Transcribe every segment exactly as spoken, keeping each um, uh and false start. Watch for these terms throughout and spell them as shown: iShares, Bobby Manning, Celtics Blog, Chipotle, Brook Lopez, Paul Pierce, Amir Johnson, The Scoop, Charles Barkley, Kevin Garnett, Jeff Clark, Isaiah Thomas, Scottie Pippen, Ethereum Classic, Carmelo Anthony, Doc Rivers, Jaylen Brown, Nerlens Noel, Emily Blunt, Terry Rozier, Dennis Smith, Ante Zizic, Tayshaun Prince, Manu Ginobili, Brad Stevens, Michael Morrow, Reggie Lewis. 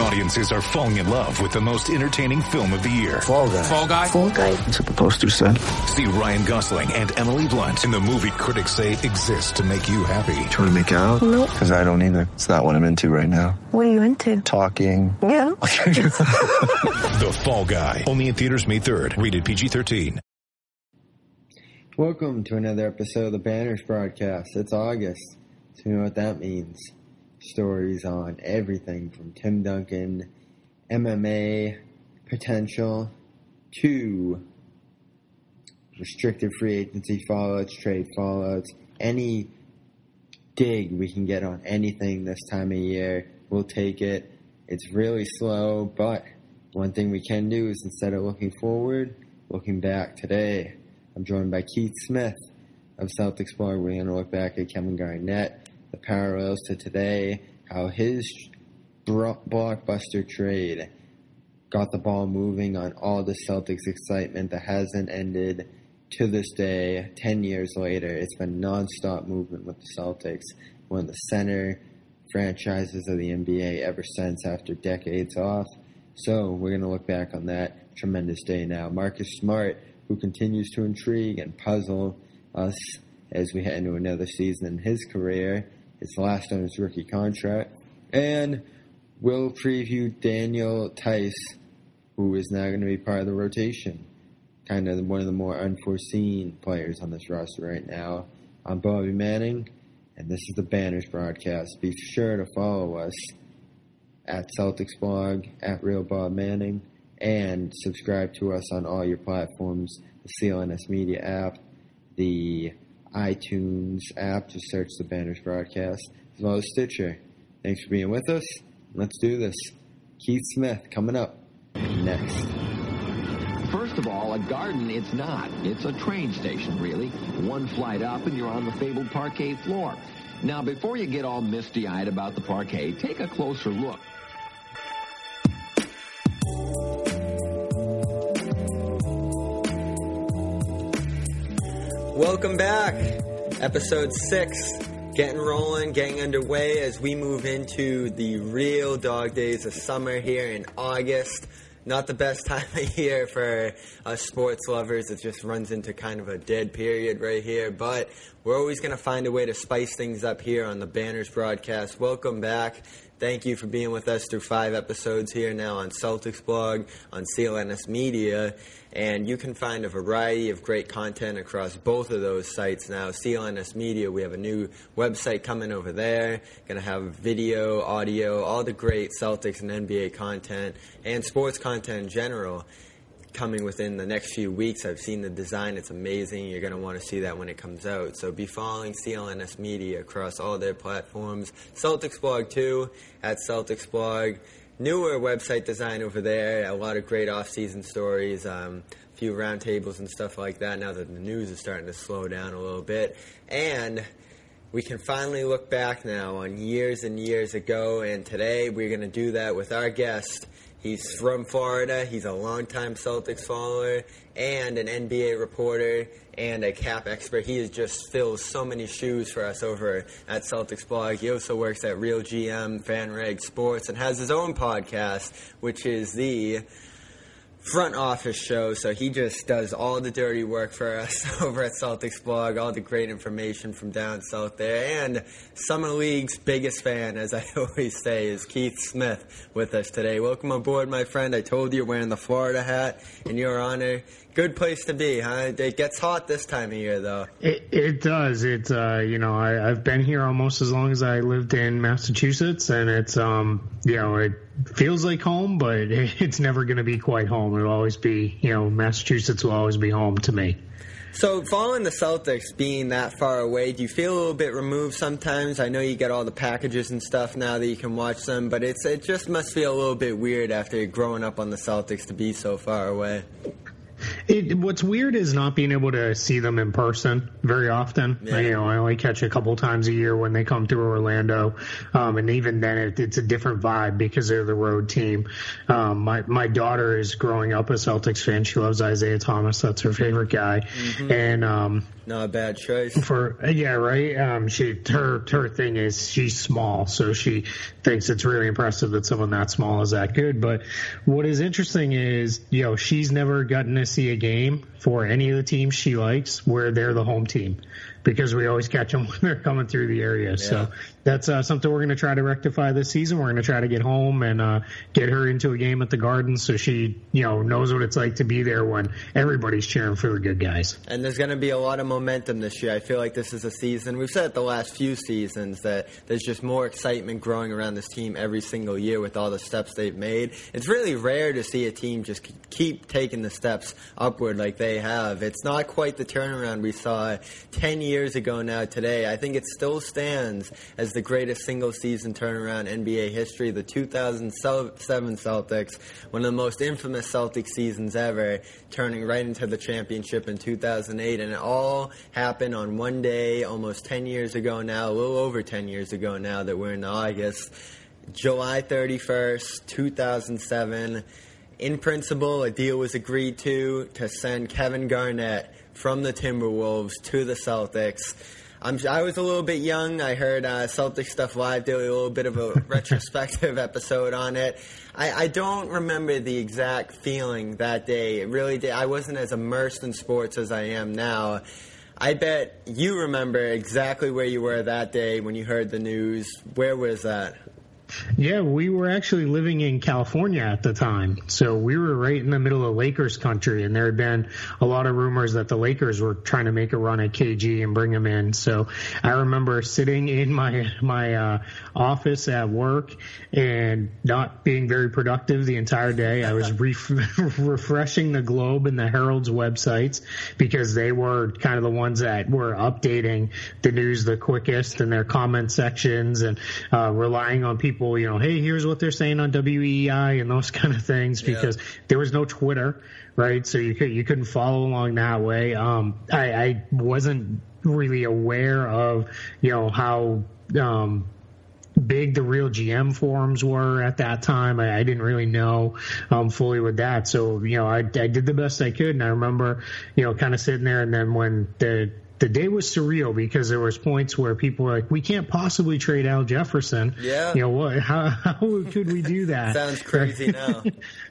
Audiences are falling in love with the most entertaining film of the year. Fall Guy. Fall Guy. Fall Guy. That's what the poster said. See Ryan Gosling and Emily Blunt in the movie critics say exists to make you happy. Trying to make it out? Nope. Because I don't either. It's not what I'm into right now. What are you into? Talking. Yeah. The Fall Guy. Only in theaters May third. Rated P G thirteen. Welcome to another episode of the Banners Broadcast. It's August, so you know what that means. Stories on everything from Tim Duncan, M M A, potential, to restricted free agency fallouts, trade fallouts, any dig we can get on anything this time of year, we'll take it. It's really slow, but one thing we can do is instead of looking forward, looking back today. I'm joined by Keith Smith of Celtics Blog. We're going to look back at Kevin Garnett, the parallels to today, how his blockbuster trade got the ball moving on all the Celtics excitement that hasn't ended to this day. Ten years later, it's been nonstop movement with the Celtics, one of the center franchises of the N B A ever since after decades off. So we're going to look back on that tremendous day now. Marcus Smart, who continues to intrigue and puzzle us as we head into another season in his career, his last on his rookie contract. And we'll preview Daniel Theis, who is now going to be part of the rotation. Kind of one of the more unforeseen players on this roster right now. I'm Bobby Manning, and this is the Banners Broadcast. Be sure to follow us at Celtics Blog, at Real Bob Manning, and subscribe to us on all your platforms, the C L N S Media app, the iTunes app, to search the Banners Broadcast, as well as Stitcher. Thanks for being with us. Let's do this. Keith Smith coming up next. First of all, a garden it's not. It's a train station, really. One flight up and you're on the fabled parquet floor. Now, before you get all misty-eyed about the parquet, take a closer look. Welcome back. Episode six, getting rolling, getting underway as we move into the real dog days of summer here in August. Not the best time of year for us sports lovers. It just runs into kind of a dead period right here. But we're always going to find a way to spice things up here on the Banners Broadcast. Welcome back. Thank you for being with us through five episodes here now on Celtics Blog, on C L N S Media. And you can find a variety of great content across both of those sites now. C L N S Media, we have a new website coming over there. Going to have video, audio, all the great Celtics and N B A content and sports content in general coming within the next few weeks. I've seen the design. It's amazing. You're going to want to see that when it comes out. So be following C L N S Media across all their platforms. Celtics Blog, too, at Celtics Blog. Newer website design over there, a lot of great off-season stories, um, a few roundtables and stuff like that now that the news is starting to slow down a little bit. And we can finally look back now on years and years ago, and today we're going to do that with our guest. He's from Florida, he's a longtime Celtics follower, and an N B A reporter, and a cap expert. He has just filled so many shoes for us over at Celtics Blog. He also works at Real G M, FanReg Sports, and has his own podcast, which is the Front Office Show. So he just does all the dirty work for us over at Celtics Blog, all the great information from down south there. And Summer League's biggest fan, as I always say, is Keith Smith with us today. Welcome aboard, my friend. I told you you're wearing the Florida hat in your honor. Good place to be, huh? It gets hot this time of year, though. It it does. It's uh, you know, I, I've been here almost as long as I lived in Massachusetts, and it's um, you know, it feels like home, but it's never going to be quite home. It'll always be, you know, Massachusetts will always be home to me. So following the Celtics being that far away, do you feel a little bit removed sometimes? I know you get all the packages and stuff now that you can watch them, but it's it just must feel a little bit weird after growing up on the Celtics to be so far away. It, what's weird is not being able to see them in person very often. Yeah. You know, I only catch a couple times a year when they come through Orlando, um, and even then it, it's a different vibe because they're the road team. Um, my my daughter is growing up a Celtics fan. She loves Isaiah Thomas. That's her favorite guy. Mm-hmm. And um, not a bad choice. For yeah, right. Um, she her her thing is she's small, so she thinks it's really impressive that someone that small is that good. But what is interesting is, you know, she's never gotten a see a game for any of the teams she likes where they're the home team, because we always catch them when they're coming through the area. Yeah. So that's uh, something we're going to try to rectify this season. We're going to try to get home and uh, get her into a game at the Garden so she, you know, knows what it's like to be there when everybody's cheering for the good guys. And there's going to be a lot of momentum this year. I feel like this is a season, we've said it the last few seasons, that there's just more excitement growing around this team every single year with all the steps they've made. It's really rare to see a team just keep taking the steps upward like they have. It's not quite the turnaround we saw ten years ago now today. I think it still stands as the greatest single season turnaround in N B A history. The two thousand seven Celtics, one of the most infamous Celtic seasons ever, turning right into the championship in two thousand eight, and it all happened on one day almost ten years ago now, a little over ten years ago now that we're in August. July thirty-first, two thousand seven. In principle, a deal was agreed to to send Kevin Garnett from the Timberwolves to the Celtics. I'm, I was a little bit young. I heard uh, Celtic Stuff Live do a little bit of a retrospective episode on it. I, I don't remember the exact feeling that day. It really did. I wasn't as immersed in sports as I am now. I bet you remember exactly where you were that day when you heard the news. Where was that? Yeah, we were actually living in California at the time, so we were right in the middle of Lakers country, and there had been a lot of rumors that the Lakers were trying to make a run at K G and bring him in. So I remember sitting in my my uh, office at work and not being very productive the entire day. I was re- refreshing the Globe and the Herald's websites because they were kind of the ones that were updating the news the quickest in their comment sections, and uh, relying on people, you know, hey, here's what they're saying on W E I and those kind of things, because yeah. There was no Twitter, right? So you, could, you couldn't follow along that way. Um, I, I wasn't really aware of, you know, how um, big the Real G M forums were at that time. I, I didn't really know um, fully with that. So, you know, I, I did the best I could, and I remember, you know, kind of sitting there, and then when the The day was surreal because there was points where people were like, we can't possibly trade Al Jefferson. Yeah. You know, what? How, how could we do that? Sounds crazy now.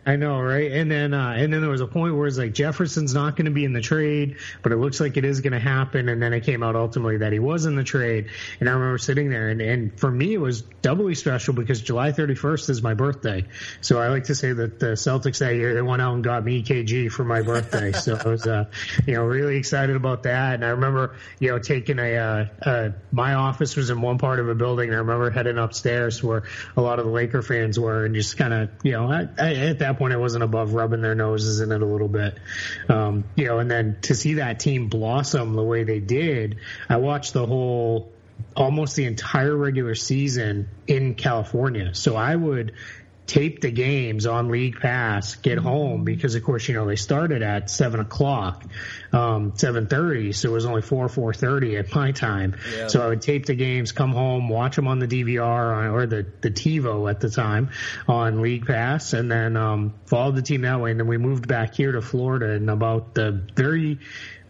I know, right? And then uh, and then there was a point where it's like, Jefferson's not going to be in the trade, but it looks like it is going to happen. And then it came out ultimately that he was in the trade. And I remember sitting there. And, and for me, it was doubly special because July thirty-first is my birthday. So I like to say that the Celtics that year, they went out and got me K G for my birthday. So I was, uh, you know, really excited about that. And I remember, you know, taking a, uh, uh, my office was in one part of a building, and I remember heading upstairs where a lot of the Laker fans were, and just kind of, you know, I, I, at that point I wasn't above rubbing their noses in it a little bit. Um, you know, and then to see that team blossom the way they did, I watched the whole, almost the entire regular season in California. So I would tape the games on League Pass, get home, because of course, you know, they started at seven o'clock, um, seven thirty, so it was only four, four thirty at my time. Yeah. So I would tape the games, come home, watch them on the D V R or the, the TiVo at the time on League Pass, and then um, followed the team that way. And then we moved back here to Florida in about the very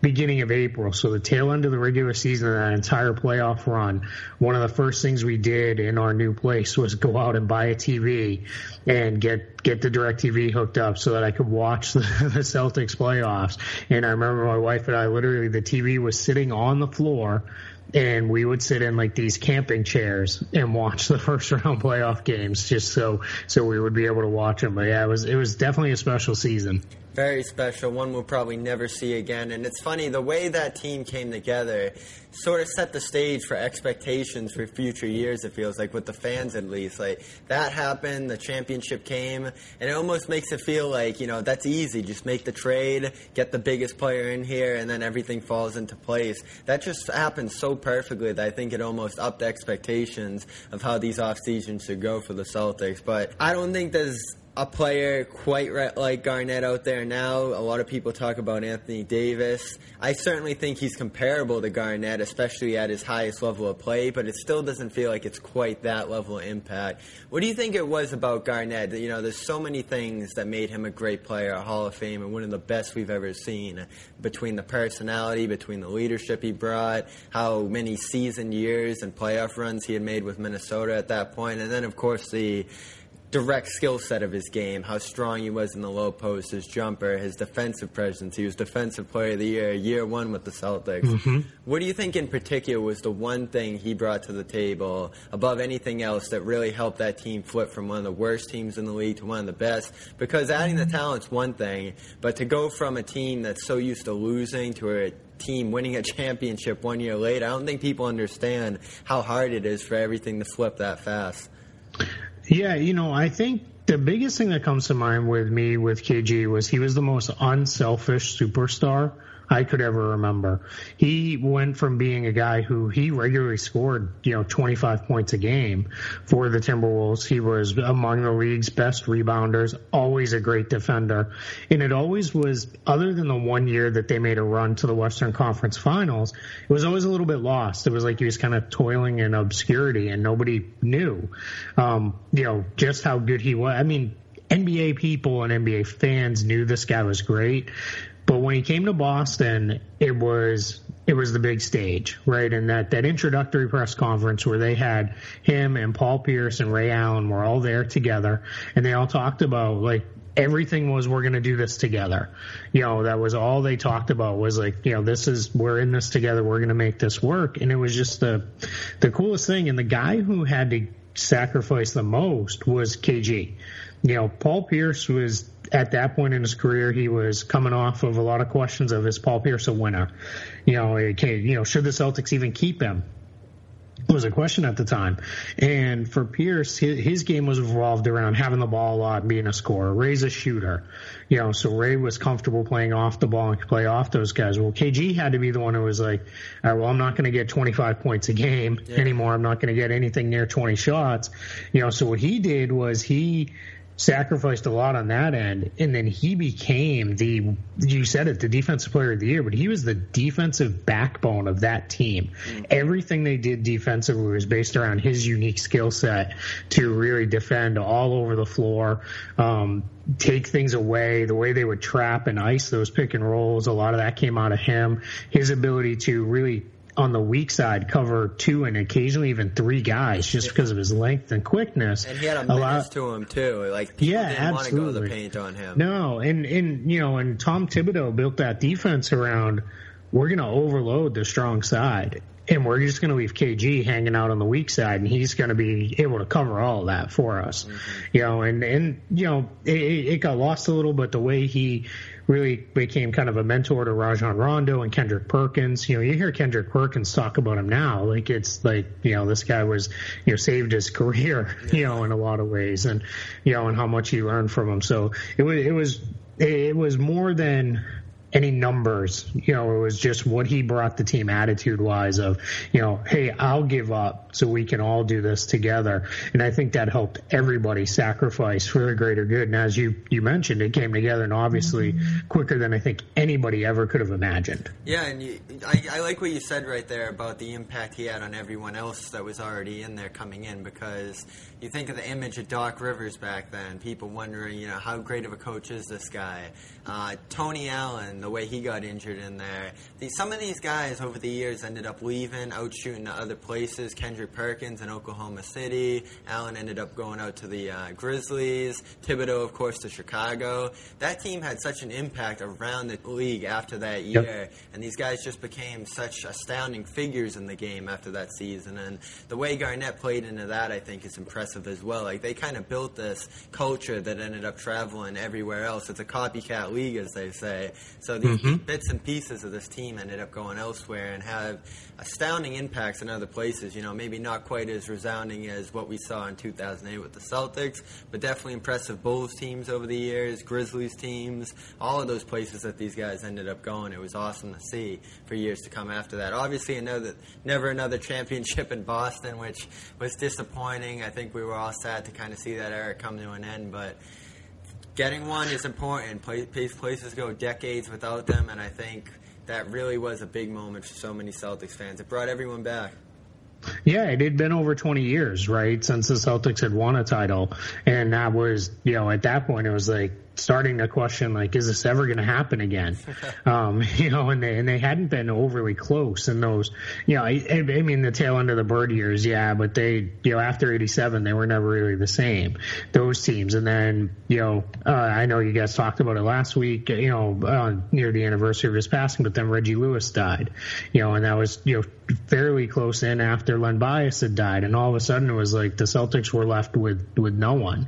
beginning of April, so the tail end of the regular season and that entire playoff run, one of the first things we did in our new place was go out and buy a T V and get, get the DirecTV hooked up so that I could watch the, the Celtics playoffs. And I remember my wife and I, literally, the T V was sitting on the floor, and we would sit in like these camping chairs and watch the first round playoff games just so so we would be able to watch them. But yeah, it was it was definitely a special season. Very special, one we'll probably never see again. And it's funny, the way that team came together sort of set the stage for expectations for future years, it feels like, with the fans at least. Like, that happened, the championship came, and it almost makes it feel like, you know, that's easy. Just make the trade, get the biggest player in here, and then everything falls into place. That just happened so perfectly that I think it almost upped expectations of how these off seasons should go for the Celtics. But I don't think there's a player quite right, like Garnett out there now. A lot of people talk about Anthony Davis. I certainly think he's comparable to Garnett, especially at his highest level of play, but it still doesn't feel like it's quite that level of impact. What do you think it was about Garnett? You know, there's so many things that made him a great player, a Hall of Fame, and one of the best we've ever seen, between the personality, between the leadership he brought, how many season years and playoff runs he had made with Minnesota at that point, and then, of course, the direct skill set of his game, how strong he was in the low post, his jumper, his defensive presence. He was Defensive Player of the Year, year one with the Celtics. Mm-hmm. What do you think in particular was the one thing he brought to the table above anything else that really helped that team flip from one of the worst teams in the league to one of the best? Because adding the talent's one thing, but to go from a team that's so used to losing to a team winning a championship one year later, I don't think people understand how hard it is for everything to flip that fast. Yeah, you know, I think the biggest thing that comes to mind with me with K G was he was the most unselfish superstar I could ever remember. He went from being a guy who he regularly scored, you know, twenty-five points a game for the Timberwolves. He was among the league's best rebounders, always a great defender. And it always was, other than the one year that they made a run to the Western Conference Finals, it was always a little bit lost. It was like he was kind of toiling in obscurity and nobody knew, um, you know, just how good he was. I mean, N B A people and N B A fans knew this guy was great. But when he came to Boston, it was it was the big stage, right? And that, that introductory press conference where they had him and Paul Pierce and Ray Allen were all there together, and they all talked about, like, everything was, we're going to do this together. You know, that was all they talked about was, like, you know, this is, we're in this together, we're going to make this work. And it was just the the coolest thing. And the guy who had to sacrifice the most was K G. You know, Paul Pierce was, at that point in his career, he was coming off of a lot of questions of, is Paul Pierce a winner? You know, okay, you know, should the Celtics even keep him? It was a question at the time. And for Pierce, his, his game was revolved around having the ball a lot, being a scorer. Ray's a shooter. You know, so Ray was comfortable playing off the ball and could play off those guys. Well, K G had to be the one who was like, all right, well, I'm not going to get twenty-five points a game yeah. anymore. I'm not going to get anything near twenty shots. You know, so what he did was he sacrificed a lot on that end, and then he became the, you said it, the Defensive Player of the Year, but he was the defensive backbone of that team. Everything they did defensively was based around his unique skill set to really defend all over the floor, um, take things away, the way they would trap and ice those pick and rolls. A lot of that came out of him, his ability to really, on the weak side, cover two and occasionally even three guys just because of his length and quickness. And he had a menace to him, too. Like, people yeah, didn't absolutely. want to go to the paint on him. No, and, and, you know, and Tom Thibodeau built that defense around, we're going to overload the strong side, and we're just going to leave K G hanging out on the weak side, and he's going to be able to cover all that for us. Mm-hmm. You know, and, and you know, it, it got lost a little, but the way he really became kind of a mentor to Rajon Rondo and Kendrick Perkins. You know, you hear Kendrick Perkins talk about him now. Like, it's like, you know, this guy was, you know, saved his career, you know, in a lot of ways, and, you know, and how much he learned from him. So it was, it was, it was more than any numbers. You know, it was just what he brought the team attitude-wise of, you know, hey, I'll give up so we can all do this together. And I think that helped everybody sacrifice for the greater good. And as you, you mentioned, it came together, and obviously mm-hmm. quicker than I think anybody ever could have imagined. Yeah, and you, I, I like what you said right there about the impact he had on everyone else that was already in there coming in, because you think of the image of Doc Rivers back then, people wondering, you know, how great of a coach is this guy? Uh, Tony Allen, and the way he got injured in there. These, some of these guys over the years ended up leaving, out shooting to other places. Kendrick Perkins in Oklahoma City. Allen ended up going out to the uh, Grizzlies. Thibodeau, of course, to Chicago. That team had such an impact around the league after that year, yep. and these guys just became such astounding figures in the game after that season. And the way Garnett played into that, I think, is impressive as well. Like, they kind of built this culture that ended up traveling everywhere else. It's a copycat league, as they say. So these mm-hmm. bits and pieces of this team ended up going elsewhere and have astounding impacts in other places. You know, maybe not quite as resounding as what we saw in two thousand eight with the Celtics, but definitely impressive Bulls teams over the years, Grizzlies teams, all of those places that these guys ended up going. It was awesome to see for years to come after that. Obviously, another, never another championship in Boston, which was disappointing. I think we were all sad to kind of see that era come to an end, but getting one is important. Places go decades without them, and I think that really was a big moment for so many Celtics fans. It brought everyone back. Yeah, it had been over twenty years, right, since the Celtics had won a title. And that was, you know, at that point it was like starting to question, like, is this ever going to happen again? um, you know, and they, and they hadn't been overly close in those, you know, I, I mean, the tail end of the Bird years, yeah, but they, you know, after eighty-seven, they were never really the same, those teams. And then, you know, uh, I know you guys talked about it last week, you know, uh, near the anniversary of his passing, but then Reggie Lewis died, you know, and that was, you know, fairly close in after Len Bias had died. And all of a sudden it was like the Celtics were left with, with no one,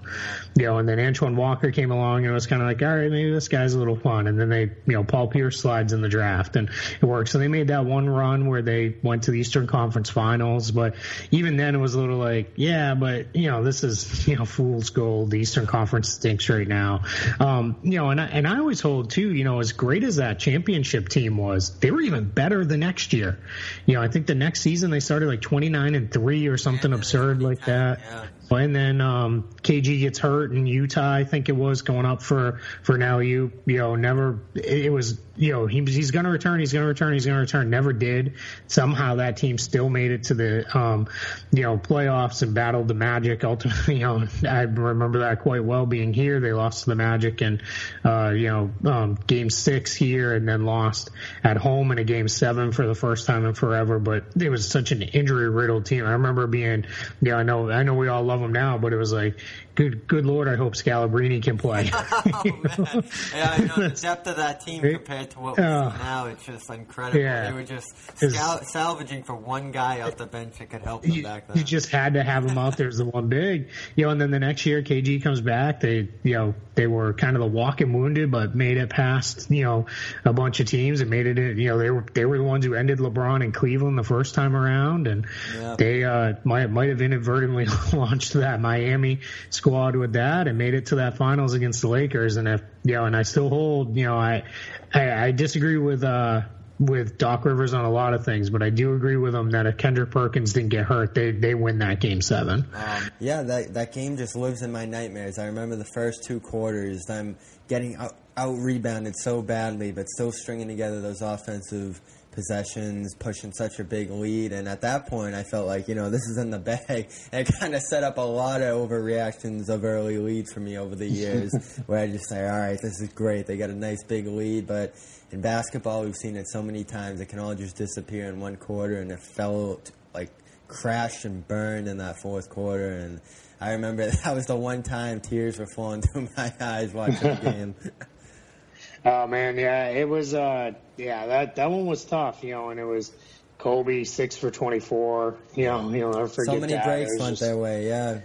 you know, and then Antoine Walker came along and it was kind of like, all right, maybe this guy's a little fun. And then they, you know, Paul Pierce slides in the draft and it works. So they made that one run where they went to the Eastern Conference Finals. But even then it was a little like, yeah, but, you know, this is, you know, fool's gold. The Eastern Conference stinks right now. Um, you know, and I, and I always hold too, you know, as great as that championship team was, they were even better the next year. You know, I think the next season they started like twenty-nine and three or something yeah, absurd like that. Yeah. And then um, K G gets hurt in Utah, I think it was, going up for for now. You you know never it was you know he, he's going to return, he's going to return, he's going to return. Never did. Somehow that team still made it to the um, you know playoffs and battled the Magic. Ultimately, you know I remember that quite well. Being here, they lost to the Magic in uh, you know um, game six here, and then lost at home in a game seven for the first time in forever. But it was such an injury riddled team. I remember being you know I know I know we all love him now, but it was like, good good Lord, I hope Scalabrine can play. Oh, man. Yeah, I know the depth of that team compared to what we uh, see now, it's just incredible. Yeah. They were just scal- salvaging for one guy off the bench that could help them you, back then. You just had to have him out there as the one big. You know, and then the next year, K G comes back. They, you know, they were kind of the walking wounded, but made it past, you know, a bunch of teams and made it, you know, they were, they were the ones who ended LeBron in Cleveland the first time around. And yeah. they uh, might, might have inadvertently launched that Miami squad with that and made it to that finals against the Lakers. And if, you know, and I still hold, you know, I, I, I disagree with, uh, with Doc Rivers on a lot of things, but I do agree with him that if Kendrick Perkins didn't get hurt, they they win that game seven. Um, yeah, that that game just lives in my nightmares. I remember the first two quarters, them getting out, out rebounded so badly, but still stringing together those offensive possessions, pushing such a big lead. And at that point, I felt like, you know, this is in the bag. And it kind of set up a lot of overreactions of early leads for me over the years where I just say, all right, this is great. They got a nice big lead. But in basketball, we've seen it so many times. It can all just disappear in one quarter, and it felt like crashed and burned in that fourth quarter. And I remember that was the one time tears were flowing through my eyes watching the game. Oh, man, yeah, it was, uh, yeah, that, that one was tough, you know, and it was Kobe, six for twenty-four, you know, you know, never forget that. So many that. breaks went just, their way, yeah.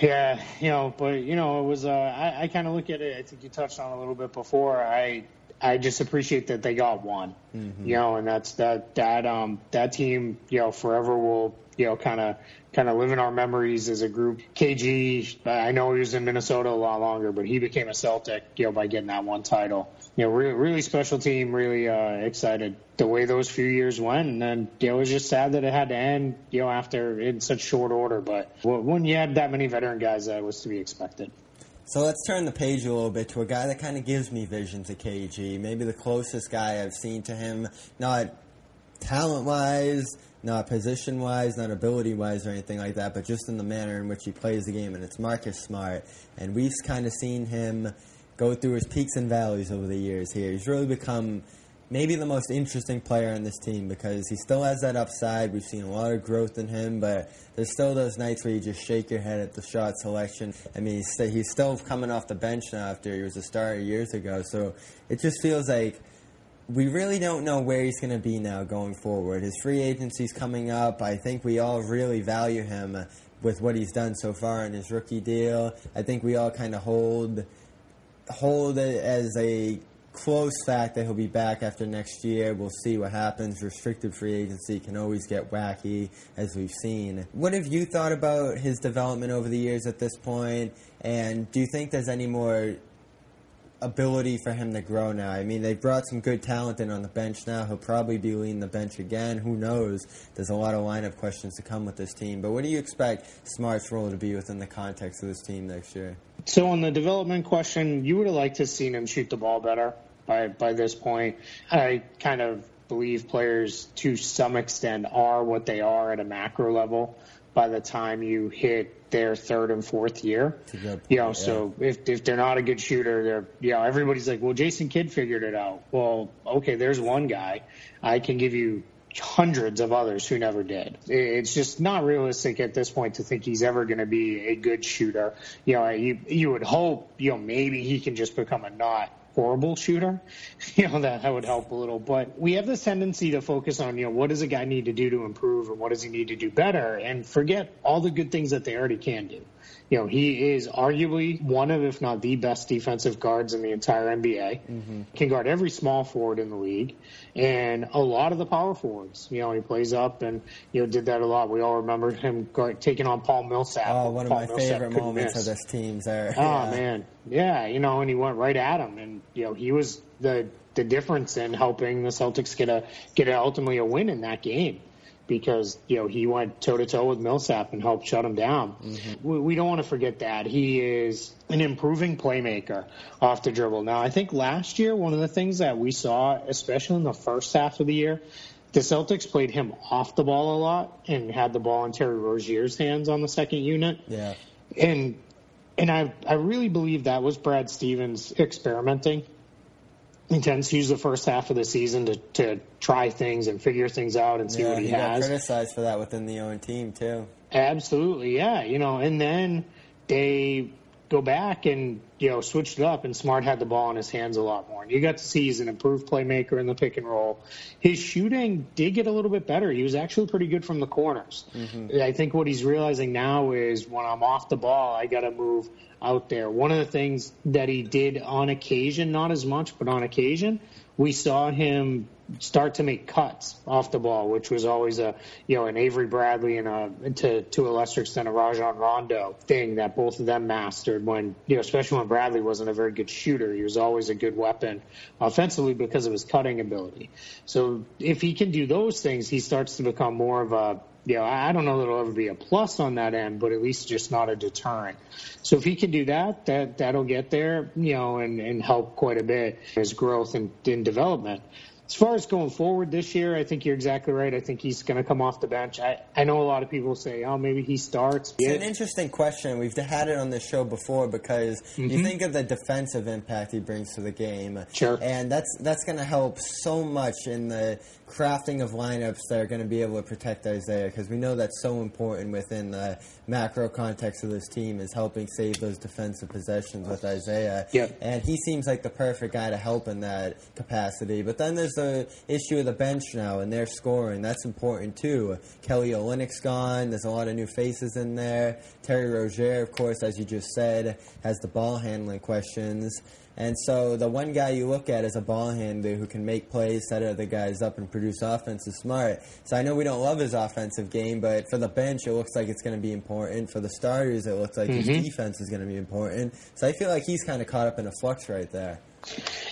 Yeah, you know, but, you know, it was, uh, I, I kind of look at it, I think you touched on it a little bit before, I I just appreciate that they got one, mm-hmm. you know, and that's, that, that, um, that team, you know, forever will, you know, kind of, kind of live in our memories as a group. K G, I know he was in Minnesota a lot longer, but he became a Celtic, you know, by getting that one title. You know, really, really special team, really uh, excited the way those few years went. And then, you know, it was just sad that it had to end, you know, after in such short order. But when you had that many veteran guys, that was to be expected. So let's turn the page a little bit to a guy that kind of gives me visions of K G. Maybe the closest guy I've seen to him, not talent-wise, not position-wise, not ability-wise or anything like that, but just in the manner in which he plays the game, and it's Marcus Smart. And we've kind of seen him go through his peaks and valleys over the years here. He's really become maybe the most interesting player on this team because he still has that upside. We've seen a lot of growth in him, but there's still those nights where you just shake your head at the shot selection. I mean, he's still coming off the bench now after he was a starter years ago. So it just feels like we really don't know where he's going to be now going forward. His free agency's coming up. I think we all really value him with what he's done so far in his rookie deal. I think we all kind of hold hold it as a close fact that he'll be back after next year. We'll see what happens. Restricted free agency can always get wacky, as we've seen. What have you thought about his development over the years at this point? And do you think there's any more ability for him to grow now? I mean, they brought some good talent in on the bench now. He'll probably be leading the bench again. Who knows? There's a lot of lineup questions to come with this team. But what do you expect Smart's role to be within the context of this team next year? So on the development question, you would have liked to have seen him shoot the ball better. By by this point, I kind of believe players to some extent are what they are at a macro level by the time you hit their third and fourth year. Point, you know, yeah. So if if they're not a good shooter, they're, you know, everybody's like, well, Jason Kidd figured it out. Well, okay, there's one guy. I can give you hundreds of others who never did. It's just not realistic at this point to think he's ever going to be a good shooter. You know, you, you would hope, you know, maybe he can just become a not horrible shooter, you know, that, that would help a little. But we have this tendency to focus on, you know, what does a guy need to do to improve and what does he need to do better, and forget all the good things that they already can do. You know, he is arguably one of, if not the best defensive guards in the entire N B A, mm-hmm. can guard every small forward in the league and a lot of the power forwards. You know, he plays up and, you know, did that a lot. We all remember him guard, taking on Paul Millsap. Oh, one Paul of my Millsap favorite moments miss. of this team there. Yeah. Oh, man. Yeah, you know, and he went right at him. And, you know, he was the the difference in helping the Celtics get a get a, ultimately a win in that game. Because, you know, he went toe-to-toe with Millsap and helped shut him down. Mm-hmm. We, we don't want to forget that. He is an improving playmaker off the dribble. Now, I think last year, one of the things that we saw, especially in the first half of the year, the Celtics played him off the ball a lot and had the ball in Terry Rozier's hands on the second unit. Yeah. And and I I really believe that was Brad Stevens experimenting. He tends to use the first half of the season to, to try things and figure things out and see yeah, what he, he has. Got criticized for that within the own team, too. Absolutely, yeah. You know, and then they go back and, you know, switched it up, and Smart had the ball in his hands a lot more. And you got to see he's an improved playmaker in the pick and roll. His shooting did get a little bit better. He was actually pretty good from the corners. Mm-hmm. I think what he's realizing now is when I'm off the ball, I got to move out there. One of the things that he did on occasion, not as much, but on occasion, we saw him start to make cuts off the ball, which was always a, you know, an Avery Bradley and a, to, to a lesser extent, a Rajon Rondo thing that both of them mastered when, you know, especially when Bradley wasn't a very good shooter. He was always a good weapon offensively because of his cutting ability. So if he can do those things, he starts to become more of a, you know, I don't know that it'll ever be a plus on that end, but at least just not a deterrent. So if he can do that, that that'll get there, you know, and, and help quite a bit his growth and in development. As far as going forward this year, I think you're exactly right. I think he's going to come off the bench. I, I know a lot of people say, oh, maybe he starts. It's yeah. an interesting question. We've had it on this show before because mm-hmm. you think of the defensive impact he brings to the game. Sure. And that's that's going to help so much in the crafting of lineups that are going to be able to protect Isaiah, because we know that's so important within the macro context of this team is helping save those defensive possessions with Isaiah. Yep. And he seems like the perfect guy to help in that capacity. But then there's the issue of the bench now and their scoring. That's important too. Kelly Olynyk's gone. There's a lot of new faces in there. Terry Rozier, of course, as you just said, has the ball handling questions. And so the one guy you look at is a ball handler who can make plays, set other guys up, and produce offense is Smart. So I know we don't love his offensive game, but for the bench, it looks like it's going to be important. For the starters, it looks like mm-hmm. his defense is going to be important. So I feel like he's kind of caught up in a flux right there.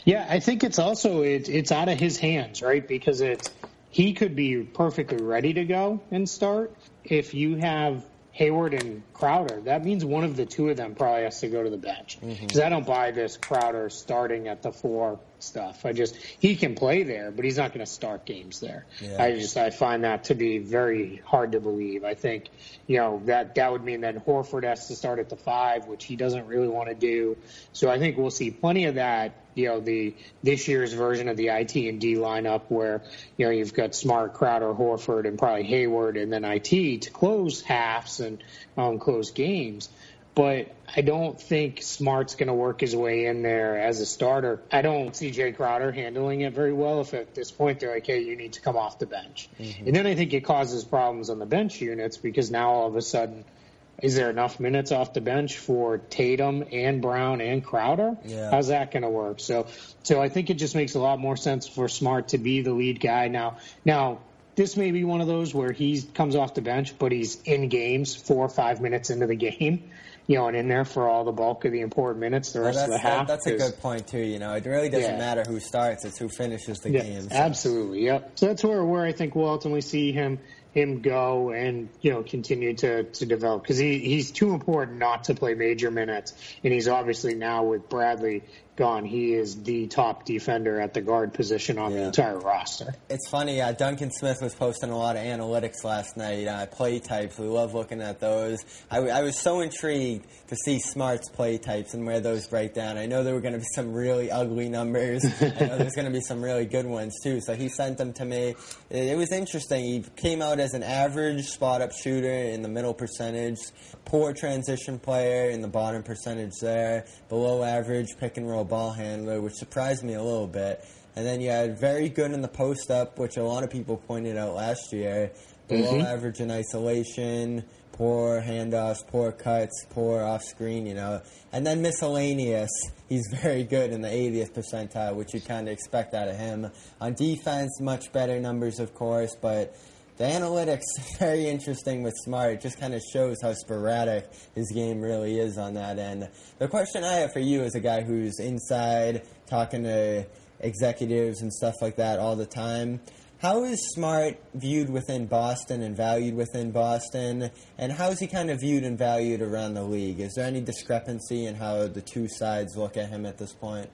Yeah, I think it's also it, it's out of his hands, right? Because it's he could be perfectly ready to go and start if you have Hayward and Crowder, that means one of the two of them probably has to go to the bench. Mm-hmm. Because I don't buy this Crowder starting at the four stuff. I just he can play there, but he's not going to start games there. Yeah. I just I find that to be very hard to believe. I think, you know, that that would mean that Horford has to start at the five, which he doesn't really want to do. So I think we'll see plenty of that. You know, the this year's version of the I T and D lineup where, you know, you've got Smart, Crowder, Horford, and probably Hayward, and then I T to close halves and um, close games. But I don't think Smart's going to work his way in there as a starter. I don't see Jae Crowder handling it very well if at this point they're like, hey, you need to come off the bench. Mm-hmm. And then I think it causes problems on the bench units because now all of a sudden – is there enough minutes off the bench for Tatum and Brown and Crowder? Yeah. How's that going to work? So, so I think it just makes a lot more sense for Smart to be the lead guy now. Now, this may be one of those where he comes off the bench, but he's in games four or five minutes into the game, you know, and in there for all the bulk of the important minutes, the rest well, of the half. That, that's a good point, too. You know, it really doesn't yeah. matter who starts. It's who finishes the yeah, game. So. Absolutely, yep. So that's where, where I think we'll ultimately see him him go and, you know, continue to, to develop because he, he's too important not to play major minutes. And he's obviously now with Bradley gone, he is the top defender at the guard position on yeah. the entire roster. It's funny. Uh, Duncan Smith was posting a lot of analytics last night. Uh, play types. We love looking at those. I, w- I was so intrigued to see Smart's play types and where those break down. I know there were going to be some really ugly numbers. I know there's going to be some really good ones too. So he sent them to me. It, it was interesting. He came out as an average spot-up shooter in the middle percentage, poor transition player in the bottom percentage there, below average pick and roll ball handler, which surprised me a little bit. And then you had very good in the post-up, which a lot of people pointed out last year. Below mm-hmm. average in isolation, poor handoffs, poor cuts, poor off-screen, you know. And then miscellaneous, he's very good in the eightieth percentile, which you kind of expect out of him. On defense, much better numbers, of course, but the analytics, very interesting with Smart. It just kind of shows how sporadic his game really is on that end. The question I have for you as a guy who's inside, talking to executives and stuff like that all the time, how is Smart viewed within Boston and valued within Boston? And how is he kind of viewed and valued around the league? Is there any discrepancy in how the two sides look at him at this point?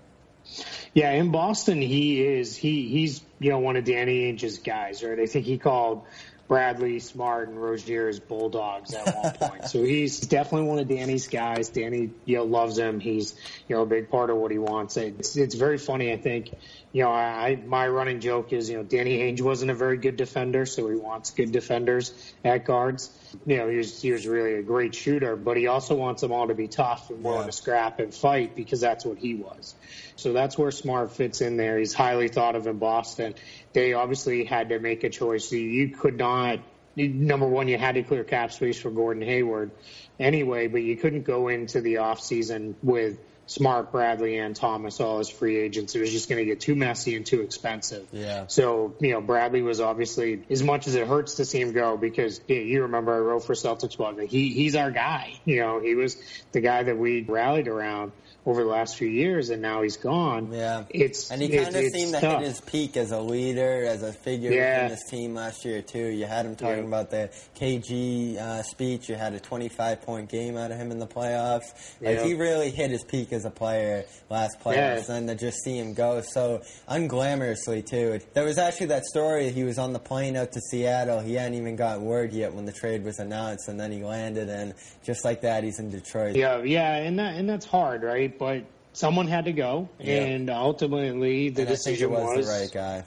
Yeah, in Boston, he is he he's you know one of Danny Ainge's guys, right? I think he called Bradley, Smart, and Rozier as bulldogs at one point. So he's definitely one of Danny's guys. Danny, you know, loves him. He's, you know, a big part of what he wants. It's it's very funny. I think, you know, I my running joke is, you know, Danny Ainge wasn't a very good defender, so he wants good defenders at guards. You know, he was he was really a great shooter, but he also wants them all to be tough and willing yeah. to scrap and fight because that's what he was. So that's where Smart fits in there. He's highly thought of in Boston. They obviously had to make a choice. You could not, number one, you had to clear cap space for Gordon Hayward anyway, but you couldn't go into the offseason with Smart, Bradley, and Thomas all as free agents. It was just going to get too messy and too expensive. Yeah. So, you know, Bradley was obviously, as much as it hurts to see him go, because you, know, you remember I wrote for Celtics Blog, he he's our guy. You know, he was the guy that we rallied around over the last few years, and now he's gone. Yeah, it's and he kind it, of seemed to hit his peak as a leader, as a figure yeah. in this team last year too. You had him talking yeah. about the K G uh, speech. You had a twenty-five point game out of him in the playoffs. Yeah. Like he really hit his peak as a player last playoffs, yeah. and to just see him go so unglamorously too. There was actually that story. He was on the plane out to Seattle. He hadn't even gotten word yet when the trade was announced, and then he landed, and just like that, he's in Detroit. Yeah, yeah, and that and that's hard, right? But someone had to go, yeah. and ultimately the and decision I think it was, was the right guy.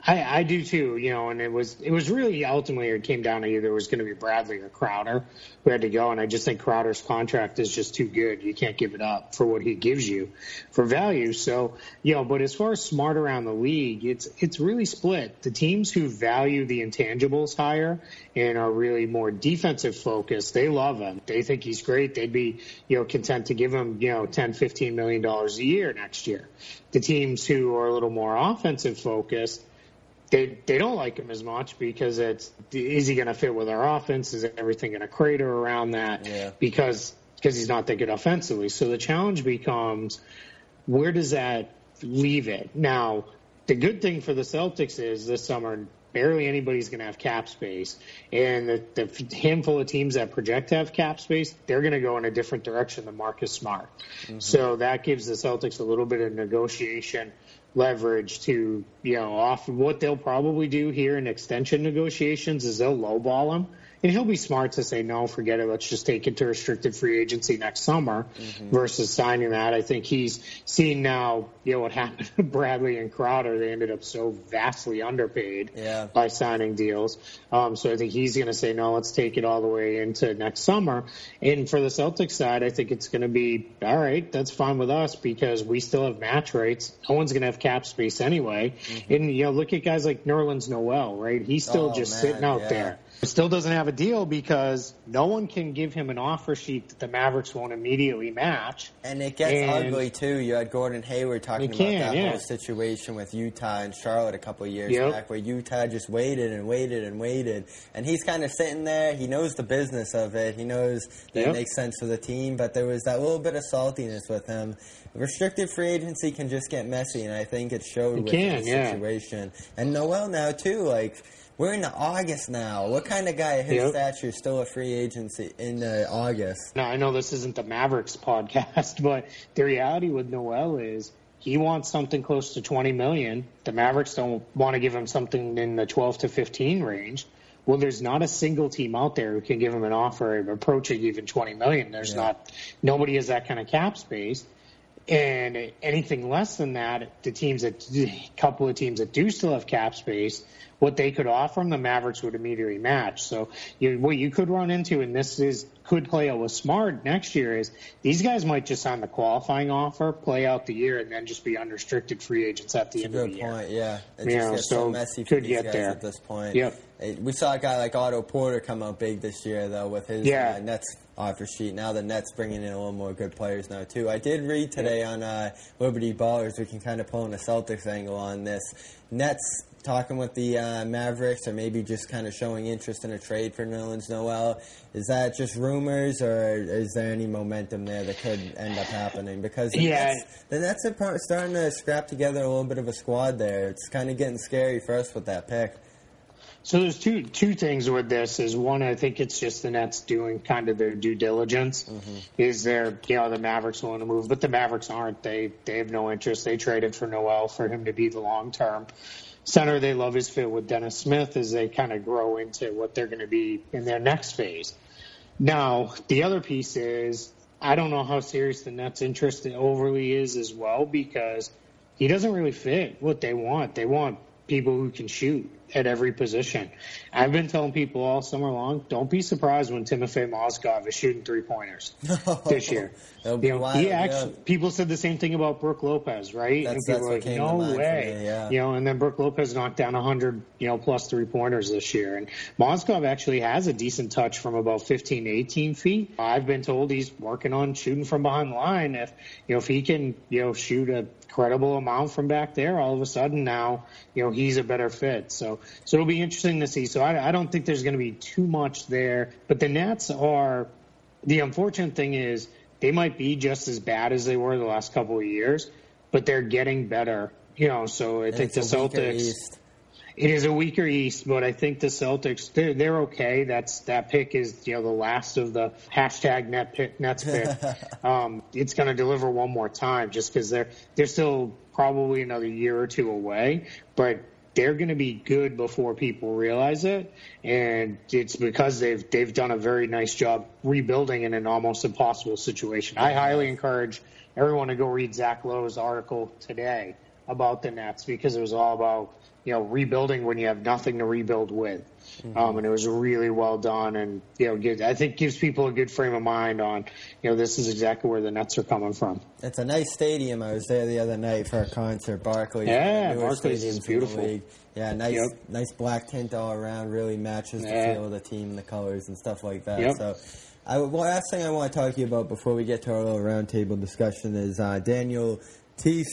I, I do too, you know, and it was it was really ultimately it came down to either it was going to be Bradley or Crowder who had to go, and I just think Crowder's contract is just too good. You can't give it up for what he gives you for value. So, you know, but as far as Smart around the league, it's it's really split. The teams who value the intangibles higher and are really more defensive focused, they love him. They think he's great. They'd be, you know, content to give him, you know, ten, fifteen million dollars a year next year. The teams who are a little more offensive focused, They they don't like him as much because it's, is he going to fit with our offense? Is everything going to crater around that? Yeah. Because because he's not that good offensively. So the challenge becomes, where does that leave it? Now, the good thing for the Celtics is this summer barely anybody's going to have cap space. And the, the handful of teams that project to have cap space, they're going to go in a different direction than Marcus Smart. Mm-hmm. So that gives the Celtics a little bit of negotiation leverage to, you know, off what they'll probably do here in extension negotiations is they'll lowball him. And he'll be smart to say, no, forget it. Let's just take it to restricted free agency next summer mm-hmm. versus signing that. I think he's seen now, you know, what happened to Bradley and Crowder. They ended up so vastly underpaid yeah. by signing deals. Um, so I think he's going to say, no, let's take it all the way into next summer. And for the Celtics side, I think it's going to be, all right, that's fine with us because we still have match rates. No one's going to have cap space anyway. Mm-hmm. And, you know, look at guys like Nerlens Noel, right? He's still oh, just man, sitting out yeah. there. Still doesn't have a deal because no one can give him an offer sheet that the Mavericks won't immediately match. And it gets and ugly, too. You had Gordon Hayward talking about can, that yeah. whole situation with Utah and Charlotte a couple of years yep. back where Utah just waited and waited and waited. And he's kind of sitting there. He knows the business of it. He knows that yep. it makes sense for the team. But there was that little bit of saltiness with him. Restricted free agency can just get messy, and I think it showed it with can, this yeah. situation. And Noel now, too, like... We're in August now. What kind of guy of his yep. stature is still a free agent in uh, August? Now, I know this isn't the Mavericks podcast, but the reality with Noel is he wants something close to twenty million dollars. The Mavericks don't want to give him something in the twelve to fifteen range. Well, there's not a single team out there who can give him an offer approaching even twenty million dollars. There's yeah. not nobody has that kind of cap space. And anything less than that, the teams that the couple of teams that do still have cap space, what they could offer them, the Mavericks would immediately match. So you, what you could run into, and this is could play out with Smart next year, is these guys might just sign the qualifying offer, play out the year, and then just be unrestricted free agents at the That's end of the year. That's a good point, yeah. It just know, gets so, so messy for these guys there. At this point. Yep. We saw a guy like Otto Porter come out big this year, though, with his yeah. uh, Nets offer sheet. Now the Nets bringing in a little more good players now, too. I did read today yeah. on uh, Liberty Ballers, we can kind of pull in a Celtics angle on this. Nets talking with the uh, Mavericks or maybe just kind of showing interest in a trade for Nerlens Noel. Is that just rumors or is there any momentum there that could end up happening? Because the yeah. Nets, the Nets are starting to scrap together a little bit of a squad there. It's kind of getting scary for us with that pick. So there's two two things with this. Is one, I think it's just the Nets doing kind of their due diligence. Mm-hmm. Is there, you know, the Mavericks willing to move? But the Mavericks aren't. They they have no interest. They traded for Noel for him to be the long-term center. They love his fit with Dennis Smith as they kind of grow into what they're going to be in their next phase. Now, the other piece is I don't know how serious the Nets' interest in overly is as well because he doesn't really fit what they want. They want people who can shoot at every position. I've been telling people all summer long, don't be surprised when Timofey Mozgov is shooting three-pointers no. this year. You know, he actually, yeah. People said the same thing about Brook Lopez, right? That's, and people were like, no way. Me, yeah. You know, and then Brook Lopez knocked down one hundred, you know, plus three-pointers this year. And Mozgov actually has a decent touch from about fifteen to eighteen feet. I've been told he's working on shooting from behind the line. If, you know, if he can, you know, shoot a credible amount from back there, all of a sudden now, you know, he's a better fit. So, So it'll be interesting to see. So I, I don't think there's going to be too much there. But the Nets are – the unfortunate thing is they might be just as bad as they were the last couple of years, but they're getting better. You know, so I think the Celtics – it is a weaker East, but I think the Celtics, they're, they're okay. That's That pick is, you know, the last of the hashtag net pick, Nets pick. um, it's going to deliver one more time just because they're, they're still probably another year or two away. But – they're going to be good before people realize it, and it's because they've they've done a very nice job rebuilding in an almost impossible situation. I highly encourage everyone to go read Zach Lowe's article today about the Nets because it was all about, you know, rebuilding when you have nothing to rebuild with. Mm-hmm. Um, and it was really well done and, you know, good, I think gives people a good frame of mind on, you know, this is exactly where the Nets are coming from. It's a nice stadium. I was there the other night for a concert, Barclays. Yeah, Barclays is beautiful. Yeah, nice yep. nice black tint all around, really matches the yeah. feel of the team, the colors and stuff like that. Yep. So I, well, last thing I want to talk to you about before we get to our little roundtable discussion is uh, Daniel Theis.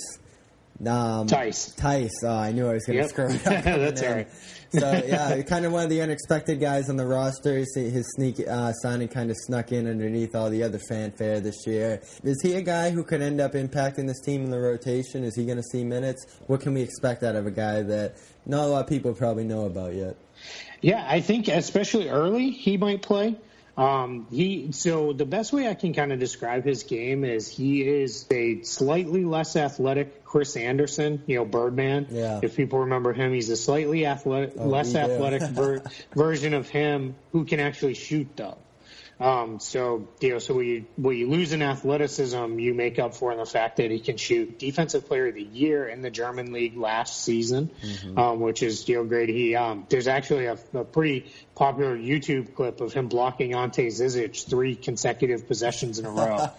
Um, Theis. Theis. Oh, I knew I was going to yep. screw it up. That's all right. So, yeah, kind of one of the unexpected guys on the roster. His sneak uh, signing kind of snuck in underneath all the other fanfare this year. Is he a guy who could end up impacting this team in the rotation? Is he going to see minutes? What can we expect out of a guy that not a lot of people probably know about yet? Yeah, I think especially early he might play. Um, he so the best way I can kind of describe his game is he is a slightly less athletic Chris Anderson, you know, Birdman. Yeah. If people remember him, he's a slightly athletic, oh, less athletic ver- version of him who can actually shoot though. Um, so you know, so when you, when you lose in athleticism, you make up for in the fact that he can shoot. Defensive Player of the Year in the German league last season, mm-hmm. um, which is you know great. He um, there's actually a, a pretty popular YouTube clip of him blocking Ante Zizic three consecutive possessions in a row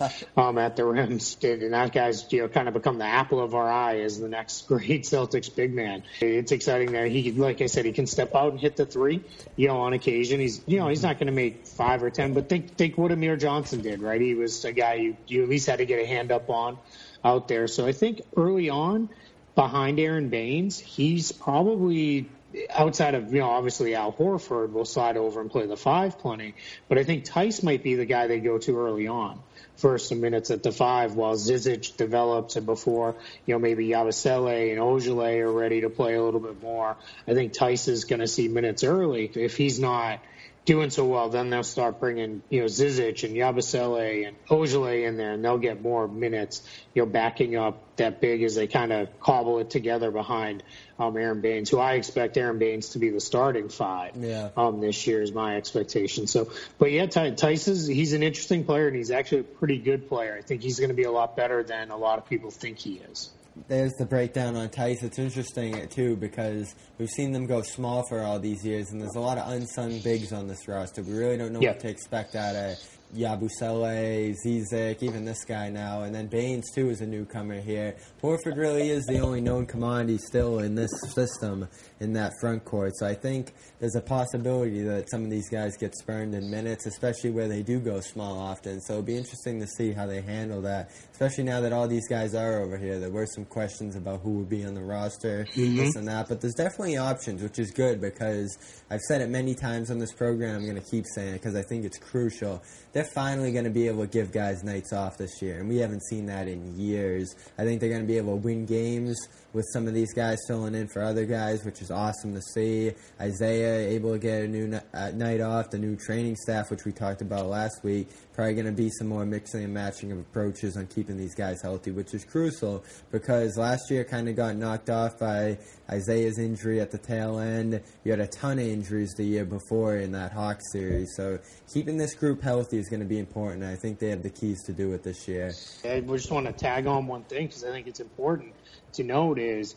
um, at the rim, and that guy's you know kind of become the apple of our eye as the next great Celtics big man. It's exciting that he, like I said, he can step out and hit the three. You know, on occasion, he's you know he's not going to make five or ten, but Think, think what Amir Johnson did, right? He was a guy you, you at least had to get a hand up on out there. So I think early on, behind Aaron Baines, he's probably outside of, you know, obviously Al Horford will slide over and play the five plenty. But I think Theis might be the guy they go to early on for some minutes at the five while Zizic develops, and before, you know, maybe Yabusele and Ogile are ready to play a little bit more. I think Theis is going to see minutes early. If he's not doing so well, then they'll start bringing, you know, Zizic and Yabusele and Ogile in there, and they'll get more minutes, you know, backing up that big as they kind of cobble it together behind um, Aaron Baines, who I expect Aaron Baines to be the starting five yeah. um, this year is my expectation. So, but yeah, Theis is, he's an interesting player, and he's actually a pretty good player. I think he's going to be a lot better than a lot of people think he is. There's the breakdown on Theis. It's interesting, too, because we've seen them go small for all these years, and there's a lot of unsung bigs on this roster. We really don't know yeah. what to expect out of Yabusele, Zizic, even this guy now. And then Baines, too, is a newcomer here. Horford really is the only known commodity still in this system in that front court. So I think there's a possibility that some of these guys get spurned in minutes, especially where they do go small often. So it'll be interesting to see how they handle that, especially now that all these guys are over here. There were some questions about who would be on the roster, mm-hmm. this and that. But there's definitely options, which is good because I've said it many times on this program. I'm going to keep saying it because I think it's crucial. They're finally going to be able to give guys nights off this year, and we haven't seen that in years. I think they're going to be able to win games with some of these guys filling in for other guys, which is awesome to see. Isaiah able to get a new uh, night off, the new training staff, which we talked about last week. Probably going to be some more mixing and matching of approaches on keeping these guys healthy, which is crucial because last year kind of got knocked off by Isaiah's injury at the tail end. You had a ton of injuries the year before in that Hawks series. So keeping this group healthy is going to be important. I think they have the keys to do it this year. I just want to tag on one thing because I think it's important to note is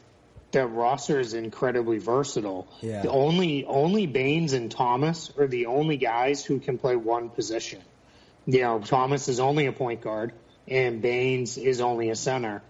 the roster is incredibly versatile. Yeah. The only, only Baines and Thomas are the only guys who can play one position. You know, Thomas is only a point guard, and Baines is only a center.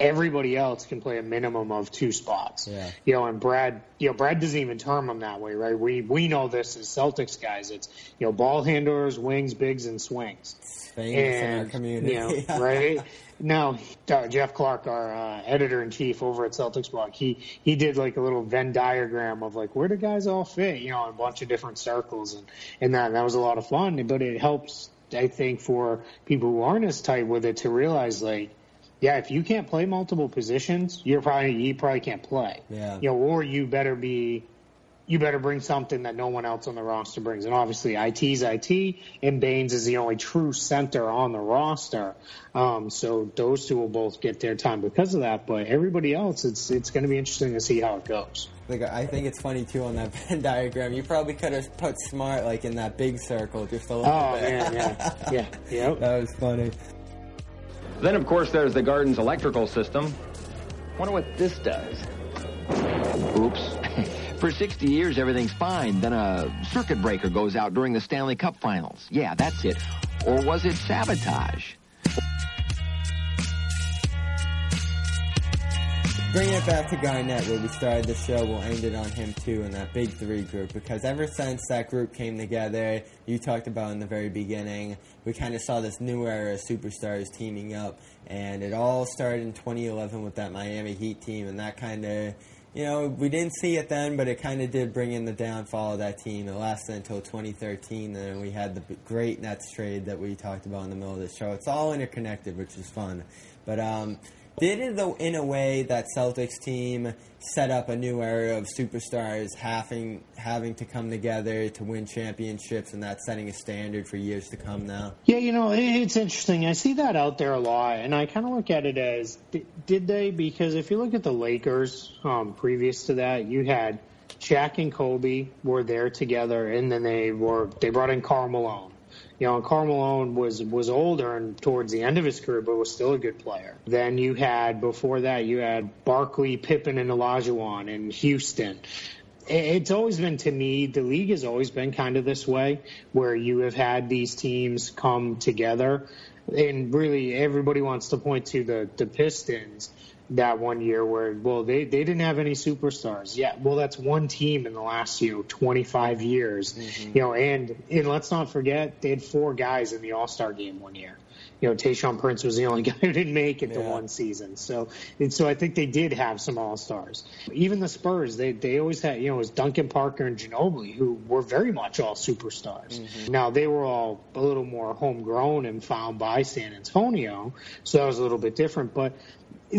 Everybody else can play a minimum of two spots. Yeah. You know, and Brad, you know, Brad doesn't even term them that way, right? We we know this as Celtics guys. It's, you know, ball handlers, wings, bigs, and swings. Famous in our community. You know, right? Now, uh, Jeff Clark, our uh, editor-in-chief over at Celtics Blog, he, he did like a little Venn diagram of like where do guys all fit, you know, in a bunch of different circles. And, and, that, and that was a lot of fun, but it helps, I think, for people who aren't as tight with it to realize, like, yeah, if you can't play multiple positions, you're probably you probably can't play. Yeah. You know, or you better be, you better bring something that no one else on the roster brings. And obviously, I T's I T, and Baines is the only true center on the roster. Um, so those two will both get their time because of that. But everybody else, it's it's going to be interesting to see how it goes. Like, I think it's funny, too, on that Venn diagram. You probably could have put Smart, like, in that big circle just a little oh, bit. Oh, man, yeah. Yeah, yep. That was funny. Then, of course, there's the Garden's electrical system. Wonder what this does. Oops. For sixty years, everything's fine. Then a circuit breaker goes out during the Stanley Cup Finals. Yeah, that's it. Or was it sabotage? bringing it back to Garnett, where we started the show, we'll end it on him too in that big three group, because ever since that group came together, you talked about in the very beginning, we kind of saw this new era of superstars teaming up, and it all started in twenty eleven with that Miami Heat team, and that kind of, you know, we didn't see it then, but it kind of did bring in the downfall of that team. It lasted until twenty thirteen, and then we had the great Nets trade that we talked about in the middle of the show. It's all interconnected, which is fun, but um... did it, though, in a way that Celtics team set up a new era of superstars having having to come together to win championships, and that's setting a standard for years to come now? Yeah, you know, it's interesting. I see that out there a lot, and I kind of look at it as, did they? Because if you look at the Lakers um, previous to that, you had Shaq and Kobe were there together, and then they were they brought in Karl Malone. You know, Karl Malone was, was older and towards the end of his career, but was still a good player. Then you had, before that, you had Barkley, Pippen, and Olajuwon in Houston. It's always been, to me, the league has always been kind of this way, where you have had these teams come together. And really, everybody wants to point to the, the Pistons that one year where, well, they, they didn't have any superstars. Yeah, well, that's one team in the last, you know, twenty-five years. Mm-hmm. You know, and, and let's not forget, they had four guys in the All-Star game one year. You know, Tayshaun Prince was the only guy who didn't make it yeah. the one season. So, and so I think they did have some all-stars. Even the Spurs, they, they always had, you know, it was Duncan Parker and Ginobili, who were very much all superstars. Mm-hmm. Now, they were all a little more homegrown and found by San Antonio, so that was a little bit different. But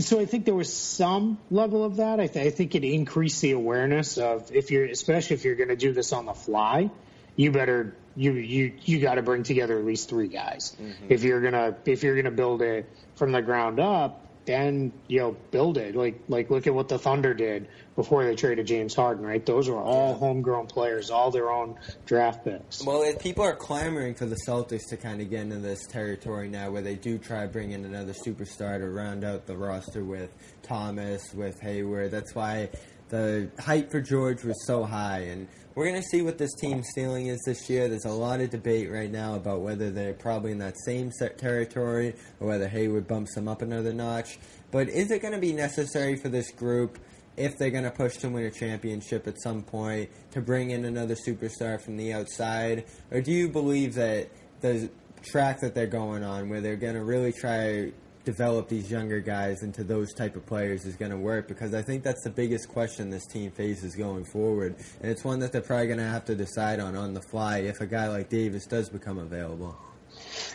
so I think there was some level of that. I, th- I think it increased the awareness of, if you're, especially if you're going to do this on the fly, you better you you you got to bring together at least three guys. Mm-hmm. If you're gonna if you're gonna build it from the ground up, then you know build it like like look at what the Thunder did before they traded James Harden, right? Those were all homegrown players, all their own draft picks. Well, if people are clamoring for the Celtics to kind of get into this territory now, where they do try bringing another superstar to round out the roster with Thomas, with Hayward. That's why the hype for George was so high, and we're going to see what this team's ceiling is this year. There's a lot of debate right now about whether they're probably in that same set territory or whether Hayward bumps them up another notch. But is it going to be necessary for this group, if they're going to push to win a championship at some point, to bring in another superstar from the outside? Or do you believe that the track that they're going on, where they're going to really try develop these younger guys into those type of players, is going to work? Because I think that's the biggest question this team faces going forward, and it's one that they're probably going to have to decide on on the fly if a guy like Davis does become available.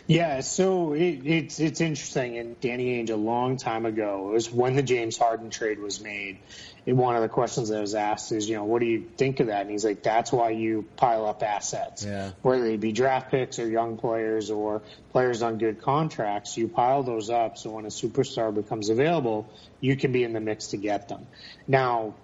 Yeah, so it, it's it's interesting, and Danny Ainge a long time ago, it was when the James Harden trade was made, and one of the questions that was asked is, you know, what do you think of that? And he's like, that's why you pile up assets, yeah. whether it be draft picks or young players or players on good contracts, you pile those up so when a superstar becomes available, you can be in the mix to get them. Now,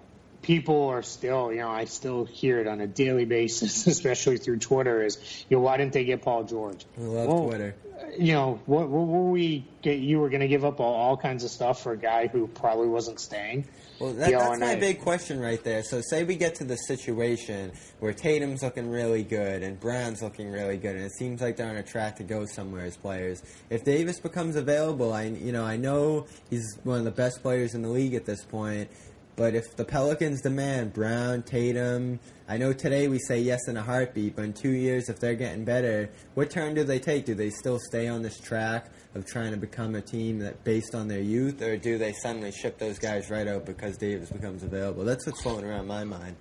people are still, you know, I still hear it on a daily basis, especially through Twitter, is, you know, why didn't they get Paul George? I love well, Twitter. You know, what, what were we, you were going to give up all, all kinds of stuff for a guy who probably wasn't staying? Well, that, you know, that's my I, big question right there. So say we get to the situation where Tatum's looking really good and Brown's looking really good, and it seems like they're on a track to go somewhere as players. If Davis becomes available, I, you know, I know he's one of the best players in the league at this point, but if the Pelicans demand Brown, Tatum, I know today we say yes in a heartbeat, but in two years, if they're getting better, what turn do they take? Do they still stay on this track of trying to become a team that based on their youth, or do they suddenly ship those guys right out because Davis becomes available? That's what's floating around my mind.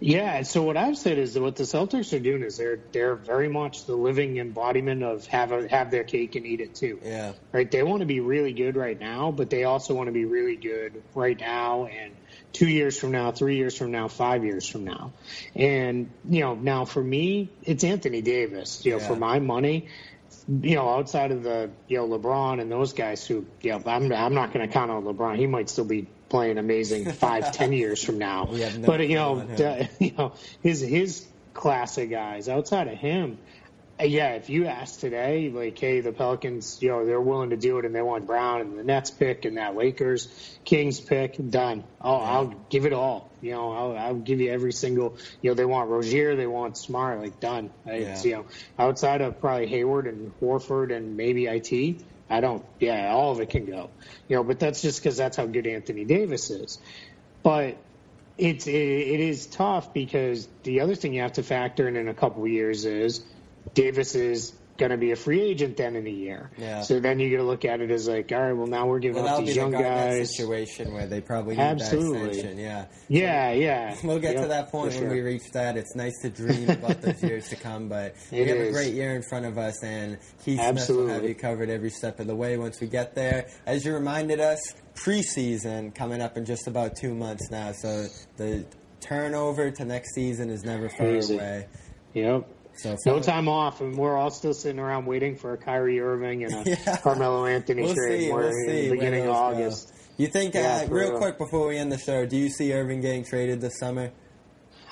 Yeah, so what I've said is that what the Celtics are doing is they're they're very much the living embodiment of have a, have their cake and eat it too. Yeah. Right? They want to be really good right now, but they also want to be really good right now and two years from now, three years from now, five years from now. And, you know, now for me, it's Anthony Davis. You know, yeah. for my money, you know, outside of the, you know, LeBron and those guys who, you know, I'm, I'm not going to count on LeBron. He might still be playing amazing five, ten years from now. We have no but, you know, uh, you know, his his class of guys, outside of him, yeah, if you ask today, like, hey, the Pelicans, you know, they're willing to do it, and they want Brown and the Nets pick and that Lakers, Kings pick, done. I'll, I'll give it all. You know, I'll, I'll give you every single, you know, they want Rozier, they want Smart, like, done. Yeah. You know, outside of probably Hayward and Horford and maybe I T, I don't, yeah, all of it can go, you know, but that's just because that's how good Anthony Davis is. But it's, it, it is tough because the other thing you have to factor in in a couple of years is Davis is going to be a free agent then in a year. Yeah. So then you got to look at it as like, all right, well now we're giving well, up these young the guys. Situation where they probably need Absolutely. that extension. Yeah. Yeah. So yeah. We'll get yep, to that point sure. when we reach that. It's nice to dream about those years to come, but it we have is. a great year in front of us, and Keith Smith will have you covered every step of the way once we get there. As you reminded us, preseason coming up in just about two months now. So the turnover to next season is never far Crazy. away. Yep. So no time off, and we're all still sitting around waiting for a Kyrie Irving and a yeah. Carmelo Anthony we'll trade. See, we'll in see the beginning of August. Go. You think, yeah, uh, real, real quick before we end the show, do you see Irving getting traded this summer?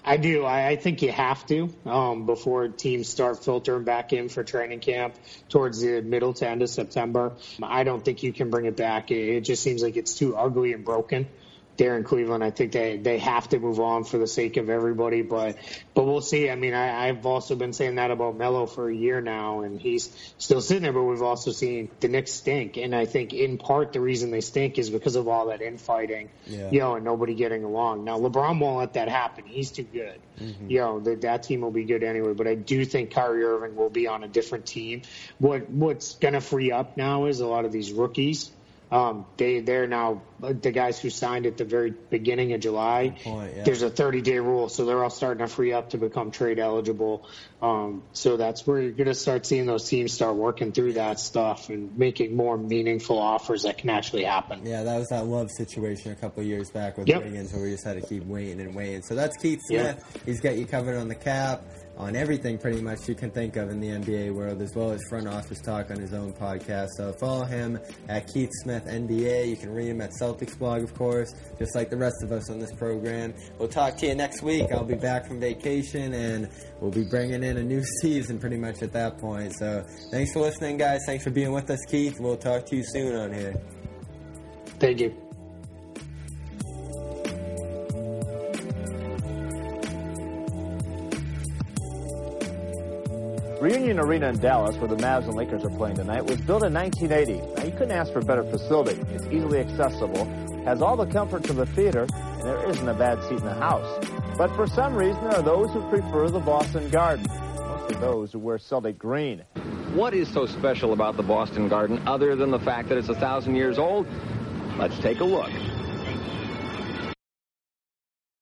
I do. I, I think you have to um, before teams start filtering back in for training camp towards the middle to end of September. I don't think you can bring it back. It, it just seems like it's too ugly and broken there in Cleveland. I think they, they have to move on for the sake of everybody, but but we'll see. I mean, I, I've also been saying that about Melo for a year now, and he's still sitting there, but we've also seen the Knicks stink, and I think in part the reason they stink is because of all that infighting, yeah. you know, and nobody getting along. Now, LeBron won't let that happen. He's too good. Mm-hmm. You know, the, that team will be good anyway, but I do think Kyrie Irving will be on a different team. What What's going to free up now is a lot of these rookies. Um, they, they're now the guys who signed at the very beginning of July. Point, yeah. There's a thirty-day rule, so they're all starting to free up to become trade eligible. Um, so that's where you're going to start seeing those teams start working through that stuff and making more meaningful offers that can actually happen. Yeah, that was that Love situation a couple of years back with yep. Wiggins, where we just had to keep waiting and waiting. So that's Keith Smith. Yep. He's got you covered on the cap, on everything pretty much you can think of in the N B A world, as well as front office talk on his own podcast. So follow him at Keith Smith N B A. You can read him at Celtics Blog, of course, just like the rest of us on this program. We'll talk to you next week. I'll be back from vacation, and we'll be bringing in a new season pretty much at that point. So thanks for listening, guys. Thanks for being with us, Keith. We'll talk to you soon on here. Thank you. Reunion Arena in Dallas, where the Mavs and Lakers are playing tonight, was built in nineteen eighty. Now, you couldn't ask for a better facility. It's easily accessible, has all the comforts of a theater, and there isn't a bad seat in the house. But for some reason, there are those who prefer the Boston Garden, mostly those who wear Celtic green. What is so special about the Boston Garden, other than the fact that it's a thousand years old? Let's take a look.